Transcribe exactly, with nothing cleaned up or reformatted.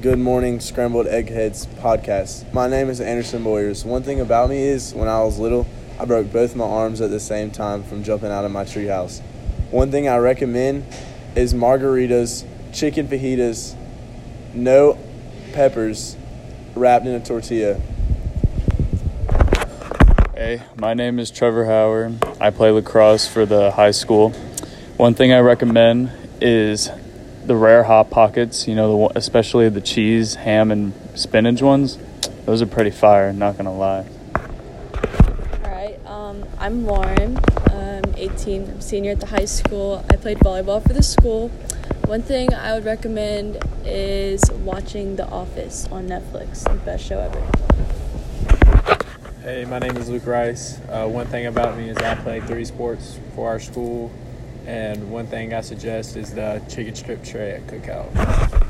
Good Morning Scrambled Eggheads podcast. My name is Anderson Boyers. One thing about me is when I was little, I broke both my arms at the same time from jumping out of my treehouse. One thing I recommend is margaritas, chicken fajitas, no peppers, wrapped in a tortilla. Hey, my name is Trevor Howard. I play lacrosse for the high school. One thing I recommend is the rare Hot Pockets, you know, the, especially the cheese, ham, and spinach ones. Those are pretty fire, not going to lie. All right, um, I'm Lauren. I'm eighteen. I'm senior at the high school. I played volleyball for the school. One thing I would recommend is watching The Office on Netflix, the best show ever. Hey, my name is Luke Rice. Uh, one thing about me is I play three sports for our school. And one thing I suggest is the chicken strip tray at Cookout.